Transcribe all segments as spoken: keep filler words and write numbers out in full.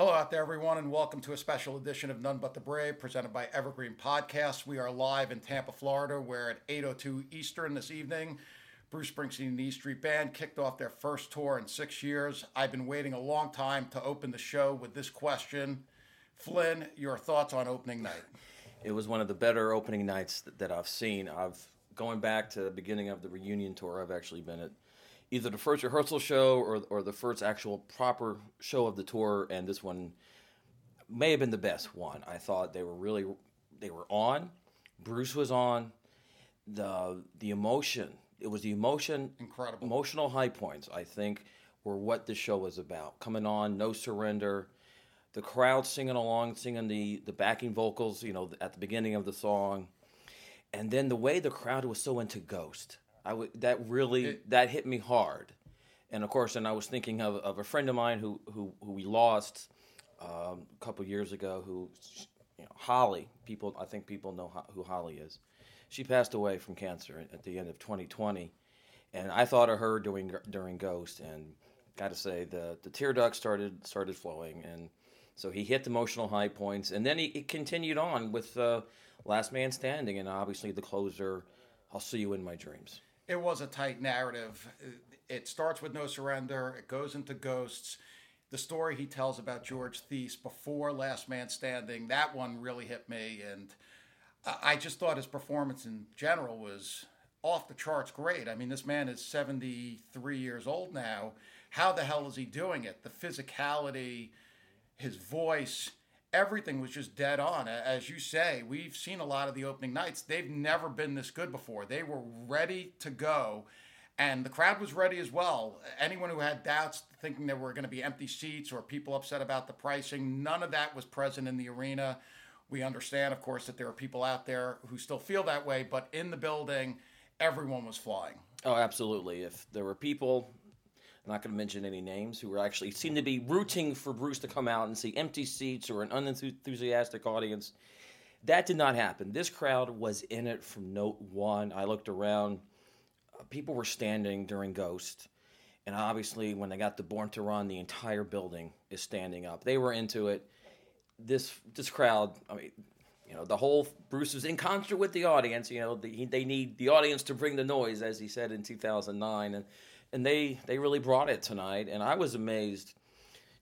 Hello out there, everyone, and welcome to a special edition of None But The Brave, presented by Evergreen Podcast. We are live in Tampa, Florida, where at eight oh two Eastern this evening, Bruce Springsteen and the E Street Band kicked off their first tour in six years. I've been waiting a long time to open the show with this question. Flynn, your thoughts on opening night? It was one of the better opening nights that I've seen. I've going back to the beginning of the reunion tour, I've actually been at either the first rehearsal show or or the first actual proper show of the tour, and this one may have been the best one. I thought they were really they were on. Bruce was on. The the emotion. It was the emotion. Incredible. Emotional high points, I think, were what the show was about. Coming on, no surrender. The crowd singing along, singing the, the backing vocals, you know, at the beginning of the song. And then the way the crowd was so into Ghost. I w- that really, it, that hit me hard. And of course, and I was thinking of, of a friend of mine who who, who we lost um, a couple years ago, who, you know, Holly, people, I think people know ho- who Holly is. She passed away from cancer at the end of twenty twenty. And I thought of her during, during Ghost, and got to say, the, the tear duct started, started flowing. And so he hit the emotional high points. And then he, he continued on with uh, Last Man Standing, and obviously the closer, I'll See You In My Dreams. It was a tight narrative. It starts with No Surrender. It goes into Ghosts. The story he tells about George Theiss before Last Man Standing, that one really hit me. And I just thought his performance in general was off the charts great. I mean, this man is seventy-three years old now. How the hell is he doing it? The physicality, his voice, everything was just dead on. As you say, we've seen a lot of the opening nights. They've never been this good before. They were ready to go, and the crowd was ready as well. Anyone who had doubts, thinking there were going to be empty seats or people upset about the pricing, none of that was present in the arena. We understand, of course, that there are people out there who still feel that way, but in the building, everyone was flying. Oh, absolutely. If there were people, I'm not going to mention any names, who were actually seemed to be rooting for Bruce to come out and see empty seats or an unenthusiastic audience. That did not happen. This crowd was in it from note one. I looked around. People were standing during Ghost. And obviously, when they got to Born to Run, the entire building is standing up. They were into it. This this crowd, I mean, you know, the whole Bruce was in concert with the audience. You know, the, they need the audience to bring the noise, as he said in two thousand nine. And And they, they really brought it tonight, and I was amazed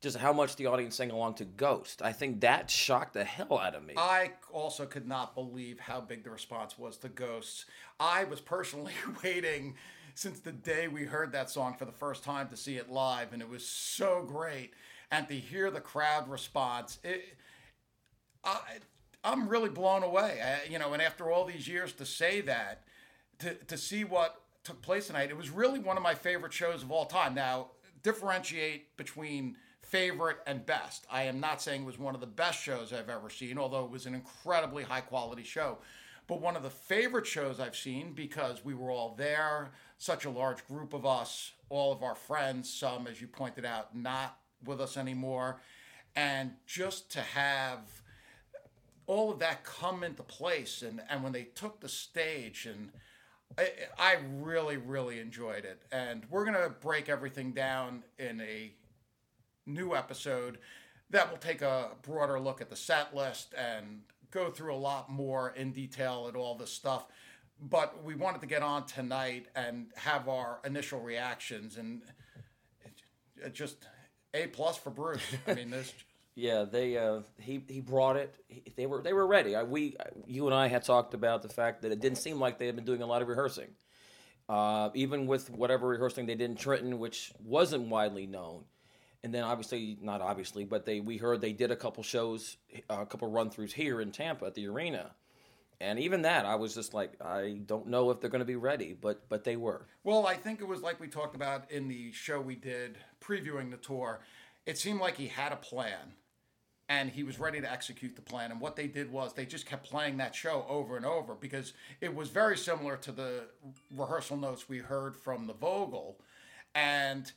just how much the audience sang along to Ghost. I think that shocked the hell out of me. I also could not believe how big the response was to Ghosts. I was personally waiting since the day we heard that song for the first time to see it live, and it was so great. And to hear the crowd response, it, I, I'm really blown away. I, you know, and after all these years to say that, to to see what took place tonight. It was really one of my favorite shows of all time. Now, differentiate between favorite and best. I am not saying it was one of the best shows I've ever seen, although it was an incredibly high quality show, but one of the favorite shows I've seen because we were all there, such a large group of us, all of our friends, some, as you pointed out, not with us anymore. And just to have all of that come into place, and, and when they took the stage, and I, I really, really enjoyed it. And we're going to break everything down in a new episode that will take a broader look at the set list and go through a lot more in detail at all this stuff. But we wanted to get on tonight and have our initial reactions. And just A-plus for Bruce. I mean, this... Yeah, they uh, he he brought it. He, they were they were ready. I, we you and I had talked about the fact that it didn't seem like they had been doing a lot of rehearsing, uh, even with whatever rehearsing they did in Trenton, which wasn't widely known. And then obviously, not obviously, but they we heard they did a couple shows, uh, a couple run throughs here in Tampa at the arena. And even that, I was just like, I don't know if they're going to be ready, but but they were. Well, I think it was like we talked about in the show we did previewing the tour. It seemed like he had a plan. And he was ready to execute the plan. And what they did was they just kept playing that show over and over, because it was very similar to the rehearsal notes we heard from the Vogel. And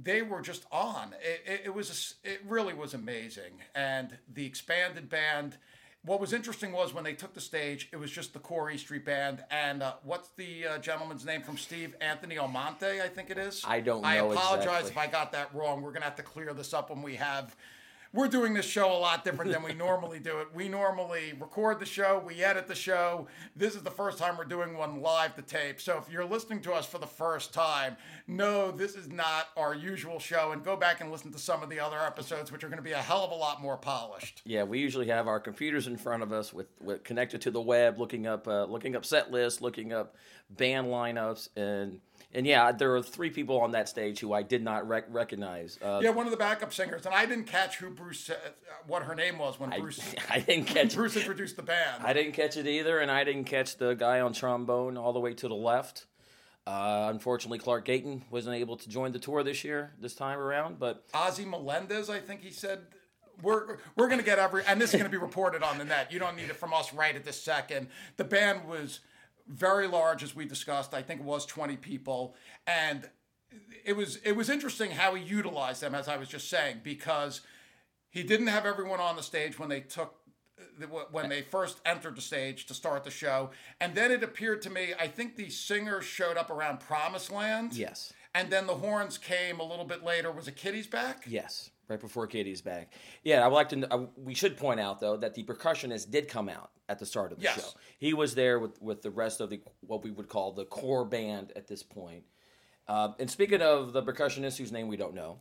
they were just on. It, it was it really was amazing. And the expanded band, what was interesting was when they took the stage, it was just the core E Street Band. And uh, what's the uh, gentleman's name from Steve? Anthony Almonte, I think it is. I don't know I apologize exactly. If I got that wrong. We're going to have to clear this up when we have... we're doing this show a lot different than we normally do it. We normally record the show, we edit the show. This is the first time we're doing one live to tape. So if you're listening to us for the first time, no, this is not our usual show, and go back and listen to some of the other episodes, which are going to be a hell of a lot more polished. Yeah, we usually have our computers in front of us with, with connected to the web, looking up uh, looking up set lists, looking up band lineups, and And yeah, there were three people on that stage who I did not rec- recognize. Uh, yeah, one of the backup singers, and I didn't catch who Bruce, uh, what her name was when I, Bruce. I didn't catch. Bruce introduced the band. I didn't catch it either, and I didn't catch the guy on trombone all the way to the left. Uh, unfortunately, Clark Gayton wasn't able to join the tour this year, this time around. But Ozzie Melendez, I think he said. We're we're gonna get every, and this is gonna be reported on the net. You don't need it from us right at this second. The band was very large, as we discussed. I think it was twenty people, and it was it was interesting how he utilized them, as I was just saying, because he didn't have everyone on the stage when they took when they first entered the stage to start the show, and then it appeared to me, I think the singers showed up around Promised Land. Yes, and then the horns came a little bit later. Was it Kitty's Back? Yes, right before Kitty's Back. Yeah, I would like to. I, we should point out though that the percussionist did come out at the start of the yes. show. He was there with, with the rest of the what we would call the core band at this point. Uh, and speaking of the percussionist, whose name we don't know,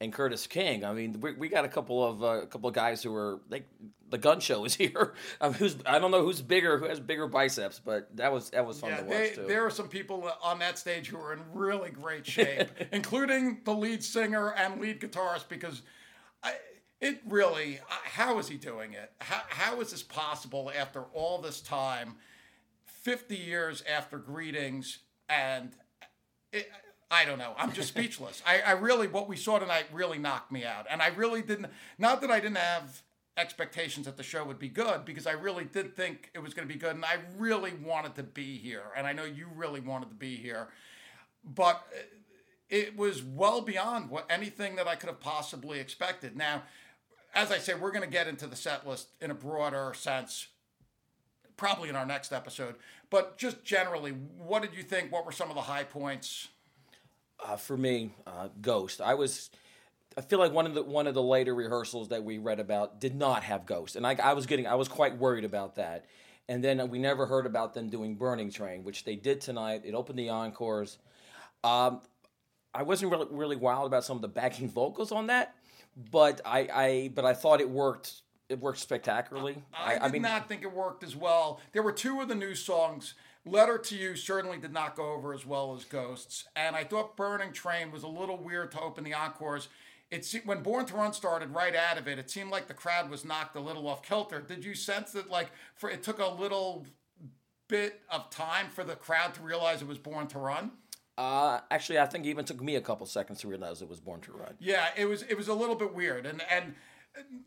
and Curtis King. I mean, we, we got a couple of uh, a couple of guys who were like the gun show is here. I mean, who's I don't know who's bigger, who has bigger biceps, but that was that was fun yeah, to they, watch too. There are some people on that stage who are in really great shape, including the lead singer and lead guitarist. Because I, it really, how is he doing it? How how is this possible after all this time, fifty years after Greetings and. It, I don't know. I'm just speechless. I, I really, what we saw tonight really knocked me out. And I really didn't, not that I didn't have expectations that the show would be good, because I really did think it was going to be good. And I really wanted to be here. And I know you really wanted to be here. But it was well beyond what anything that I could have possibly expected. Now, as I say, we're going to get into the set list in a broader sense, probably in our next episode. But just generally, what did you think? What were some of the high points? Uh, for me, uh, Ghost. I was, I feel like one of the one of the later rehearsals that we read about did not have Ghost, and I, I was getting, I was quite worried about that. And then we never heard about them doing Burning Train, which they did tonight. It opened the encores. Um, I wasn't really really wild about some of the backing vocals on that, but I, I but I thought it worked. It worked spectacularly. I, I, I did I mean, not think it worked as well. There were two of the new songs. Letter to You certainly did not go over as well as Ghosts, and I thought Burning Train was a little weird to open the encores. It se- when Born to Run started right out of it, it seemed like the crowd was knocked a little off kilter. Did you sense that like for it took a little bit of time for the crowd to realize it was Born to Run? Uh, actually, I think it even took me a couple seconds to realize it was Born to Run. Yeah, it was it was a little bit weird, and and. and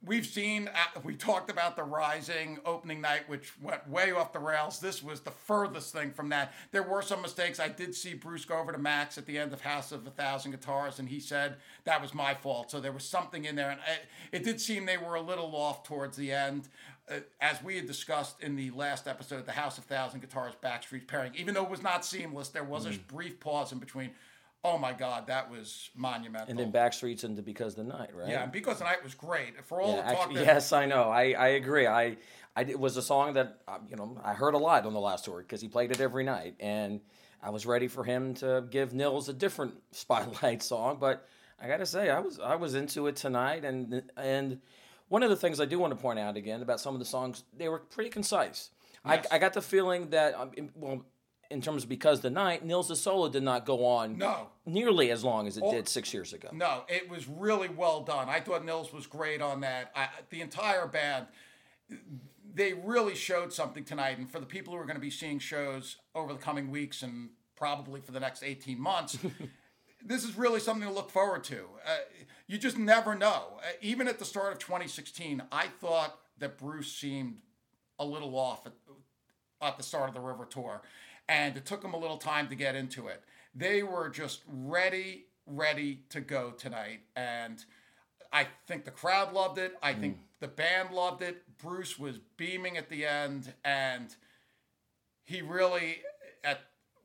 We've seen, uh, we talked about the Rising opening night, which went way off the rails. This was the furthest thing from that. There were some mistakes. I did see Bruce go over to Max at the end of House of a Thousand Guitars, and he said, that was my fault. So there was something in there. And I, it did seem they were a little off towards the end. Uh, as we had discussed in the last episode, the House of a Thousand Guitars Backstreet pairing, even though it was not seamless, there was mm. a brief pause in between. Oh, my God, that was monumental. And then Backstreet's into Because the Night, right? Yeah, and Because the Night was great. For all yeah, the talk I, that... Yes, I know. I, I agree. I, I, it was a song that, you know, I heard a lot on the last tour because he played it every night. And I was ready for him to give Nils a different spotlight song. But I got to say, I was I was into it tonight. And and one of the things I do want to point out again about some of the songs, they were pretty concise. Yes. I, I got the feeling that, well... in terms of Because the Night, Nils' solo did not go on no. nearly as long as it oh, did six years ago. No, it was really well done. I thought Nils was great on that. I, the entire band, they really showed something tonight. And for the people who are going to be seeing shows over the coming weeks and probably for the next eighteen months, this is really something to look forward to. Uh, you just never know. Uh, even at the start of twenty sixteen, I thought that Bruce seemed a little off at, at the start of the River Tour. And it took them a little time to get into it. They were just ready, ready to go tonight. And I think the crowd loved it. I think mm. the band loved it. Bruce was beaming at the end. And he really, at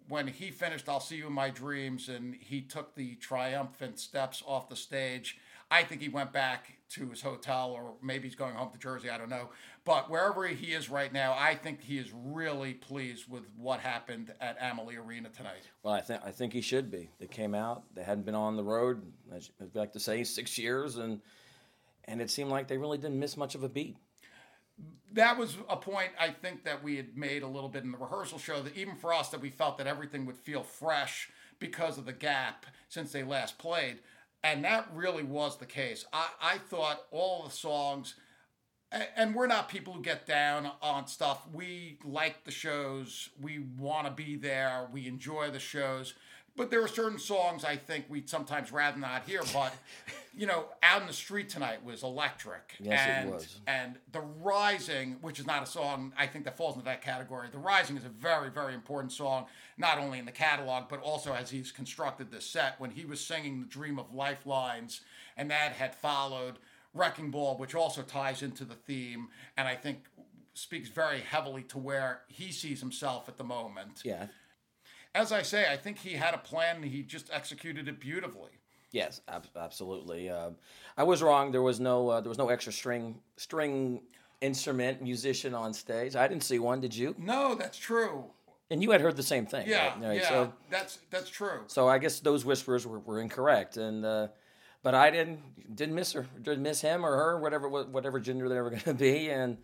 when he finished I'll See You in My Dreams, and he took the triumphant steps off the stage, I think he went back to his hotel, or maybe he's going home to Jersey, I don't know. But wherever he is right now, I think he is really pleased with what happened at Amalie Arena tonight. Well, I think I think he should be. They came out, they hadn't been on the road, as I like to say, six years, and and it seemed like they really didn't miss much of a beat. That was a point I think that we had made a little bit in the rehearsal show, that even for us, that we felt that everything would feel fresh because of the gap since they last played. And that really was the case. I, I thought all the songs, and, and we're not people who get down on stuff. We like the shows. We want to be there. We enjoy the shows. But there are certain songs I think we'd sometimes rather not hear. But, you know, Out in the Street tonight was electric. Yes, and, it was. And The Rising, which is not a song I think that falls into that category. The Rising is a very, very important song, not only in the catalog, but also as he's constructed this set. When he was singing The Dream of Lifelines, and that had followed Wrecking Ball, which also ties into the theme, and I think speaks very heavily to where he sees himself at the moment. Yeah. As I say, I think he had a plan, and he just executed it beautifully. Yes, ab- absolutely. Uh, I was wrong. There was no uh, there was no extra string string instrument musician on stage. I didn't see one. Did you? No, that's true. And you had heard the same thing. Yeah, right? Right, yeah. So, that's that's true. So I guess those whispers were, were incorrect. And uh, but I didn't didn't miss her, didn't miss him or her, whatever whatever gender they were going to be, and.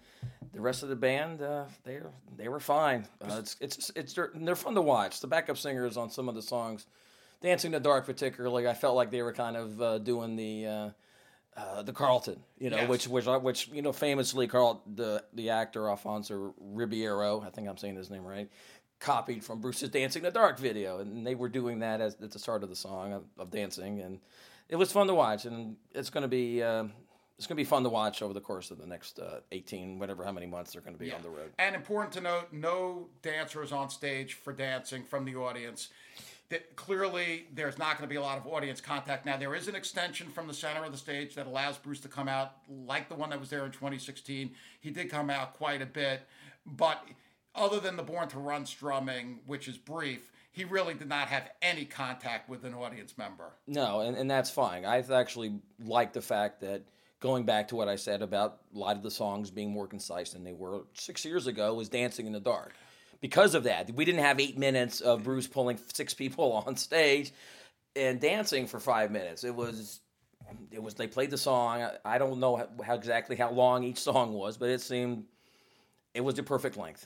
The rest of the band, uh, they they were fine. Uh, it's it's it's they're, they're fun to watch. The backup singers on some of the songs, "Dancing in the Dark" particularly, I felt like they were kind of uh, doing the uh, uh, the Carlton, you know, yes. which which which you know famously Carl the the actor Alfonso Ribeiro, I think I'm saying his name right, copied from Bruce's "Dancing in the Dark" video, and they were doing that as, at the start of the song of, of dancing, and it was fun to watch, and it's going to be. Uh, It's going to be fun to watch over the course of the next uh, eighteen, whatever, how many months they're going to be yeah. on the road. And important to note, no dancers on stage for dancing from the audience. That clearly, there's not going to be a lot of audience contact. Now, there is an extension from the center of the stage that allows Bruce to come out, like the one that was there in twenty sixteen. He did come out quite a bit. But other than the Born to Run strumming, which is brief, he really did not have any contact with an audience member. No, and, and that's fine. I actually like the fact that going back to what I said about a lot of the songs being more concise than they were six years ago, was Dancing in the Dark. Because of that, we didn't have eight minutes of Bruce pulling six people on stage and dancing for five minutes. It was, it was they played the song. I don't know how, how exactly how long each song was, but it seemed it was the perfect length.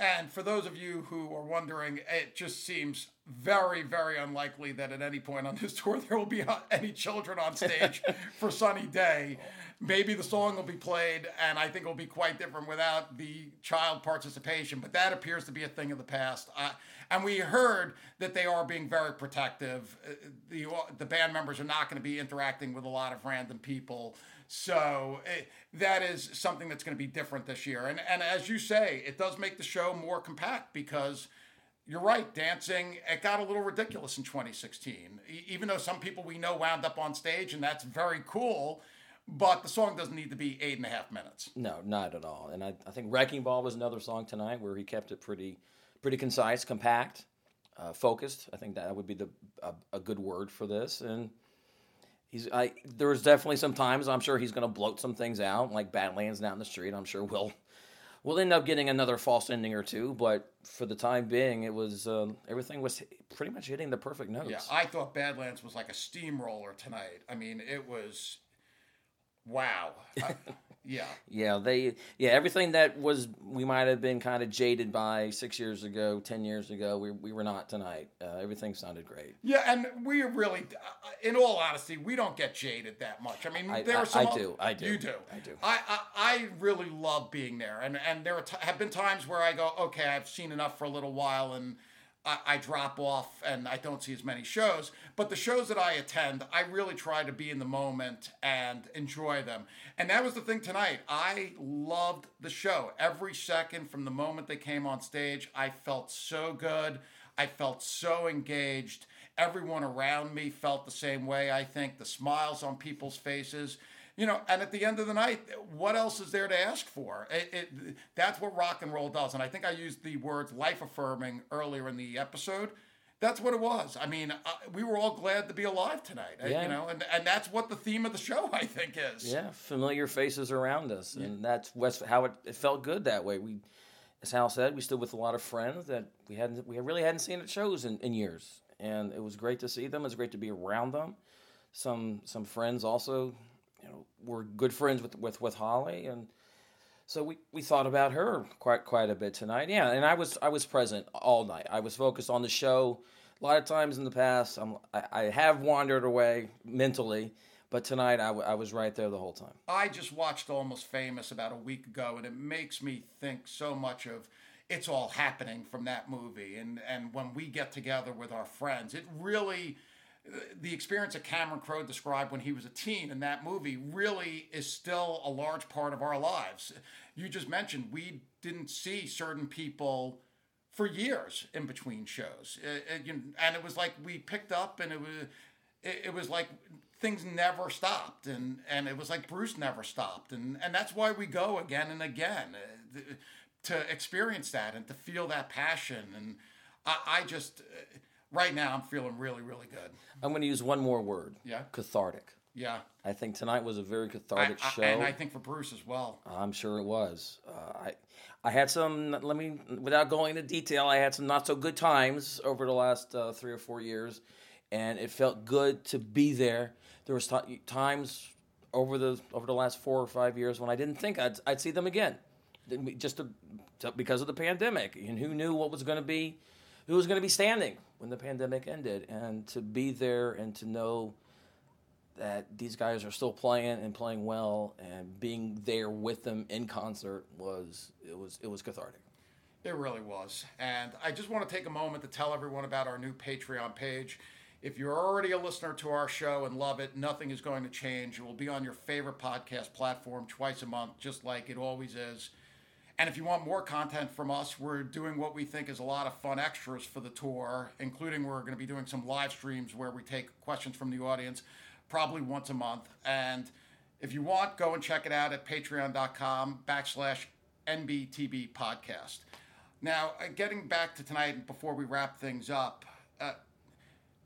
And for those of you who are wondering, it just seems very, very unlikely that at any point on this tour there will be any children on stage for Sunny Day. Maybe the song will be played, and I think it will be quite different without the child participation, but that appears to be a thing of the past. Uh, and we heard that they are being very protective. Uh, the, the band members are not going to be interacting with a lot of random people. So it, that is something that's going to be different this year. And and as you say, it does make the show more compact because you're right, dancing, it got a little ridiculous in twenty sixteen. E- even though some people we know wound up on stage, and that's very cool, but the song doesn't need to be eight and a half minutes. No, not at all. And I, I think Wrecking Ball was another song tonight where he kept it pretty pretty concise, compact, uh, focused. I think that would be the a, a good word for this. And He's. I. There was definitely some times I'm sure he's going to bloat some things out, like Badlands down the street. I'm sure we'll, we'll end up getting another false ending or two. But for the time being, it was um, everything was pretty much hitting the perfect notes. Yeah, I thought Badlands was like a steamroller tonight. I mean, it was Wow. I, yeah. Yeah, they yeah, everything that was we might have been kind of jaded by six years ago, ten years ago, we we were not tonight. Uh, everything sounded great. Yeah, and we really, in all honesty, we don't get jaded that much. I mean, I, there I, are some I do. I do. You do. I do. I I, I really love being there. And and there are t- have been times where I go, "Okay, I've seen enough for a little while," and I, I drop off and I don't see as many shows, but the shows that I attend, I really try to be in the moment and enjoy them. And that was the thing tonight. I loved the show. Every second from the moment they came on stage, I felt so good. I felt so engaged. Everyone around me felt the same way, I think. The smiles on people's faces. You know, and at the end of the night, what else is there to ask for? It, it, that's what rock and roll does. And I think I used the words life-affirming earlier in the episode. That's what it was. I mean, I, we were all glad to be alive tonight, yeah. you know, and, and that's what the theme of the show, I think, is. Yeah, familiar faces around us. Yeah. And that's West, how it, it felt good that way. We, as Hal said, we stood with a lot of friends that we hadn't, we really hadn't seen at shows in, in years. And it was great to see them. It was great to be around them. Some some friends also... You know, we're good friends with, with, with Holly, and so we, we thought about her quite quite a bit tonight. Yeah, and I was I was present all night. I was focused on the show. A lot of times in the past, I'm, I I have wandered away mentally, but tonight I, w- I was right there the whole time. I just watched Almost Famous about a week ago, and it makes me think so much of It's All Happening from that movie, and, and when we get together with our friends, it really... The experience that Cameron Crowe described when he was a teen in that movie really is still a large part of our lives. You just mentioned we didn't see certain people for years in between shows. And it was like we picked up and it was it was like things never stopped. And, and it was like Bruce never stopped. And, and that's why we go again and again, to experience that and to feel that passion. And I, I just... Right now, I'm feeling really, really good. I'm going to use one more word. Yeah. Cathartic. Yeah. I think tonight was a very cathartic I, I, show. And I think for Bruce as well. I'm sure it was. Uh, I I had some, let me, without going into detail, I had some not so good times over the last uh, three or four years. And it felt good to be there. There was t- times over the over the last four or five years when I didn't think I'd, I'd see them again. Just to, to, because of the pandemic. And who knew what was going to be, who was going to be standing when the pandemic ended, and to be there and to know that these guys are still playing and playing well, and being there with them in concert was, it was, it was cathartic. It really was. And I just want to take a moment to tell everyone about our new Patreon page. If you're already a listener to our show and love it, nothing is going to change. It will be on your favorite podcast platform twice a month, just like it always is. And if you want more content from us, we're doing what we think is a lot of fun extras for the tour, including we're going to be doing some live streams where we take questions from the audience probably once a month. And if you want, go and check it out at patreon.com backslash NBTB podcast. Now, getting back to tonight, before we wrap things up, uh,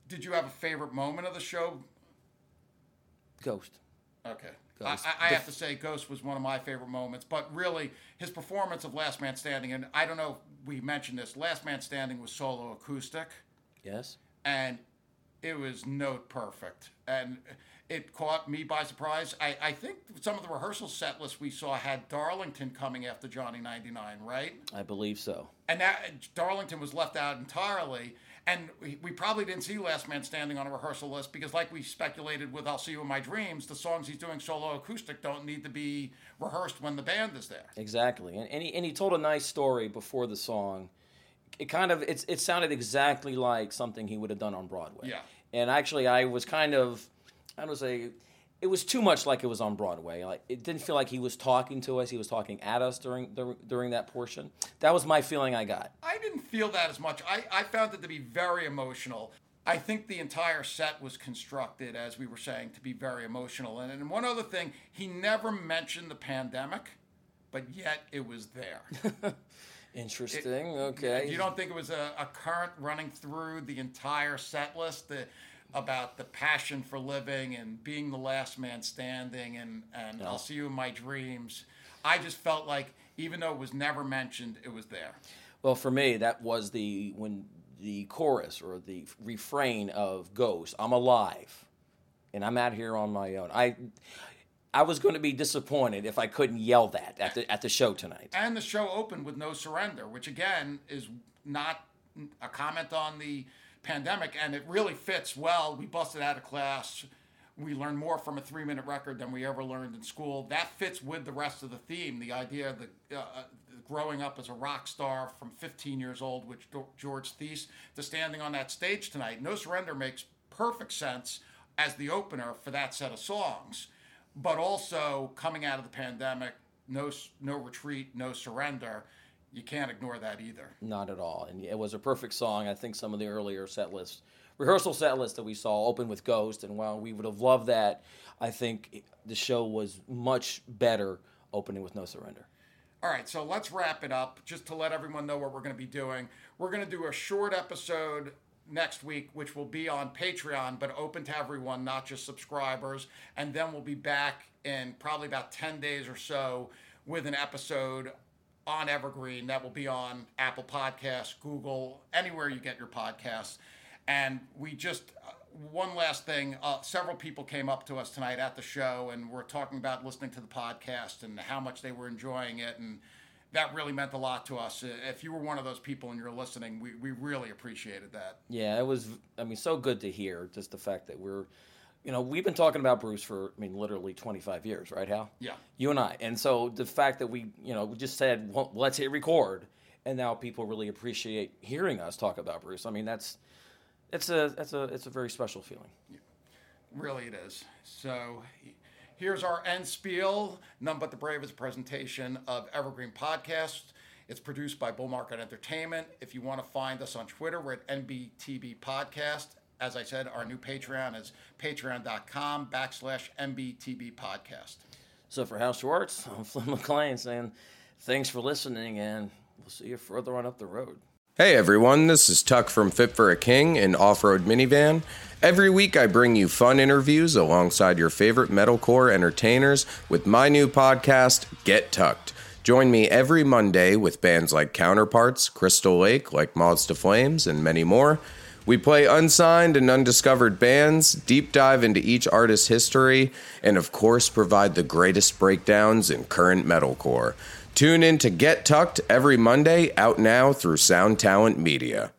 did you have a favorite moment of the show? Ghost. Okay. I, I have to say Ghost was one of my favorite moments, but really his performance of Last Man Standing, and I don't know if we mentioned this, Last Man Standing was solo acoustic. Yes. And it was note perfect. And it caught me by surprise. I, I think some of the rehearsal set lists we saw had Darlington coming after Johnny ninety-nine, right? I believe so. And that Darlington was left out entirely. And we probably didn't see Last Man Standing on a rehearsal list because, like we speculated with I'll See You in My Dreams, the songs he's doing solo acoustic don't need to be rehearsed when the band is there. Exactly. And, and, he, and he told a nice story before the song. It kind of, it's, it sounded exactly like something he would have done on Broadway. Yeah. And actually, I was kind of, I don't say, it was too much like it was on Broadway. Like, it didn't feel like he was talking to us. He was talking at us during during that portion. That was my feeling I got. I didn't feel that as much. I, I found it to be very emotional. I think the entire set was constructed, as we were saying, to be very emotional. And, and one other thing, he never mentioned the pandemic, but yet it was there. Interesting. It, okay. You don't think it was a, a current running through the entire set list? The, about the passion for living and being the last man standing and, and no. I'll See You in My Dreams. I just felt like, even though it was never mentioned, it was there. Well, for me, that was the when the chorus or the refrain of Ghost, I'm alive, and I'm out here on my own. I I was going to be disappointed if I couldn't yell that at the at the show tonight. And the show opened with No Surrender, which again is not a comment on the pandemic, and it really fits well. We busted out of class. We learned more from a three-minute record than we ever learned in school. That fits with the rest of the theme, the idea of the, uh, growing up as a rock star from fifteen years old, which George Theiss, to standing on that stage tonight. No Surrender makes perfect sense as the opener for that set of songs, but also coming out of the pandemic, no no retreat, no surrender. You can't ignore that either. Not at all. And it was a perfect song. I think some of the earlier set lists, rehearsal set lists that we saw open with Ghost, and while we would have loved that, I think the show was much better opening with No Surrender. All right, so let's wrap it up just to let everyone know what we're going to be doing. We're going to do a short episode next week, which will be on Patreon, but open to everyone, not just subscribers. And then we'll be back in probably about ten days or so with an episode on Evergreen that will be on Apple Podcasts, Google, anywhere you get your podcasts. And we just, uh, one last thing, uh, several people came up to us tonight at the show and were talking about listening to the podcast and how much they were enjoying it, and that really meant a lot to us. If you were one of those people and you're listening, we, we really appreciated that. Yeah, it was, I mean, so good to hear just the fact that we're, you know, we've been talking about Bruce for, I mean, literally twenty-five years, right, Hal? Yeah. You and I. And so the fact that we, you know, we just said, well, let's hit record, and now people really appreciate hearing us talk about Bruce. I mean, that's, it's a, it's a, it's a very special feeling. Yeah. Really it is. So... here's our end spiel. None But The Brave is a presentation of Evergreen Podcast. It's produced by Bull Market Entertainment. If you want to find us on Twitter, we're at N B T B Podcast. As I said, our new Patreon is patreon.com backslash NBTB Podcast. So for Hal Schwartz, I'm Flynn McLean saying thanks for listening, and we'll see you further on up the road. Hey everyone, this is Tuck from Fit for a King, an off-road minivan. Every week I bring you fun interviews alongside your favorite metalcore entertainers with my new podcast, Get Tucked. Join me every Monday with bands like Counterparts, Crystal Lake, like Moths to Flames, and many more. We play unsigned and undiscovered bands, deep dive into each artist's history, and of course provide the greatest breakdowns in current metalcore. Tune in to Get Tucked every Monday, out now through Sound Talent Media.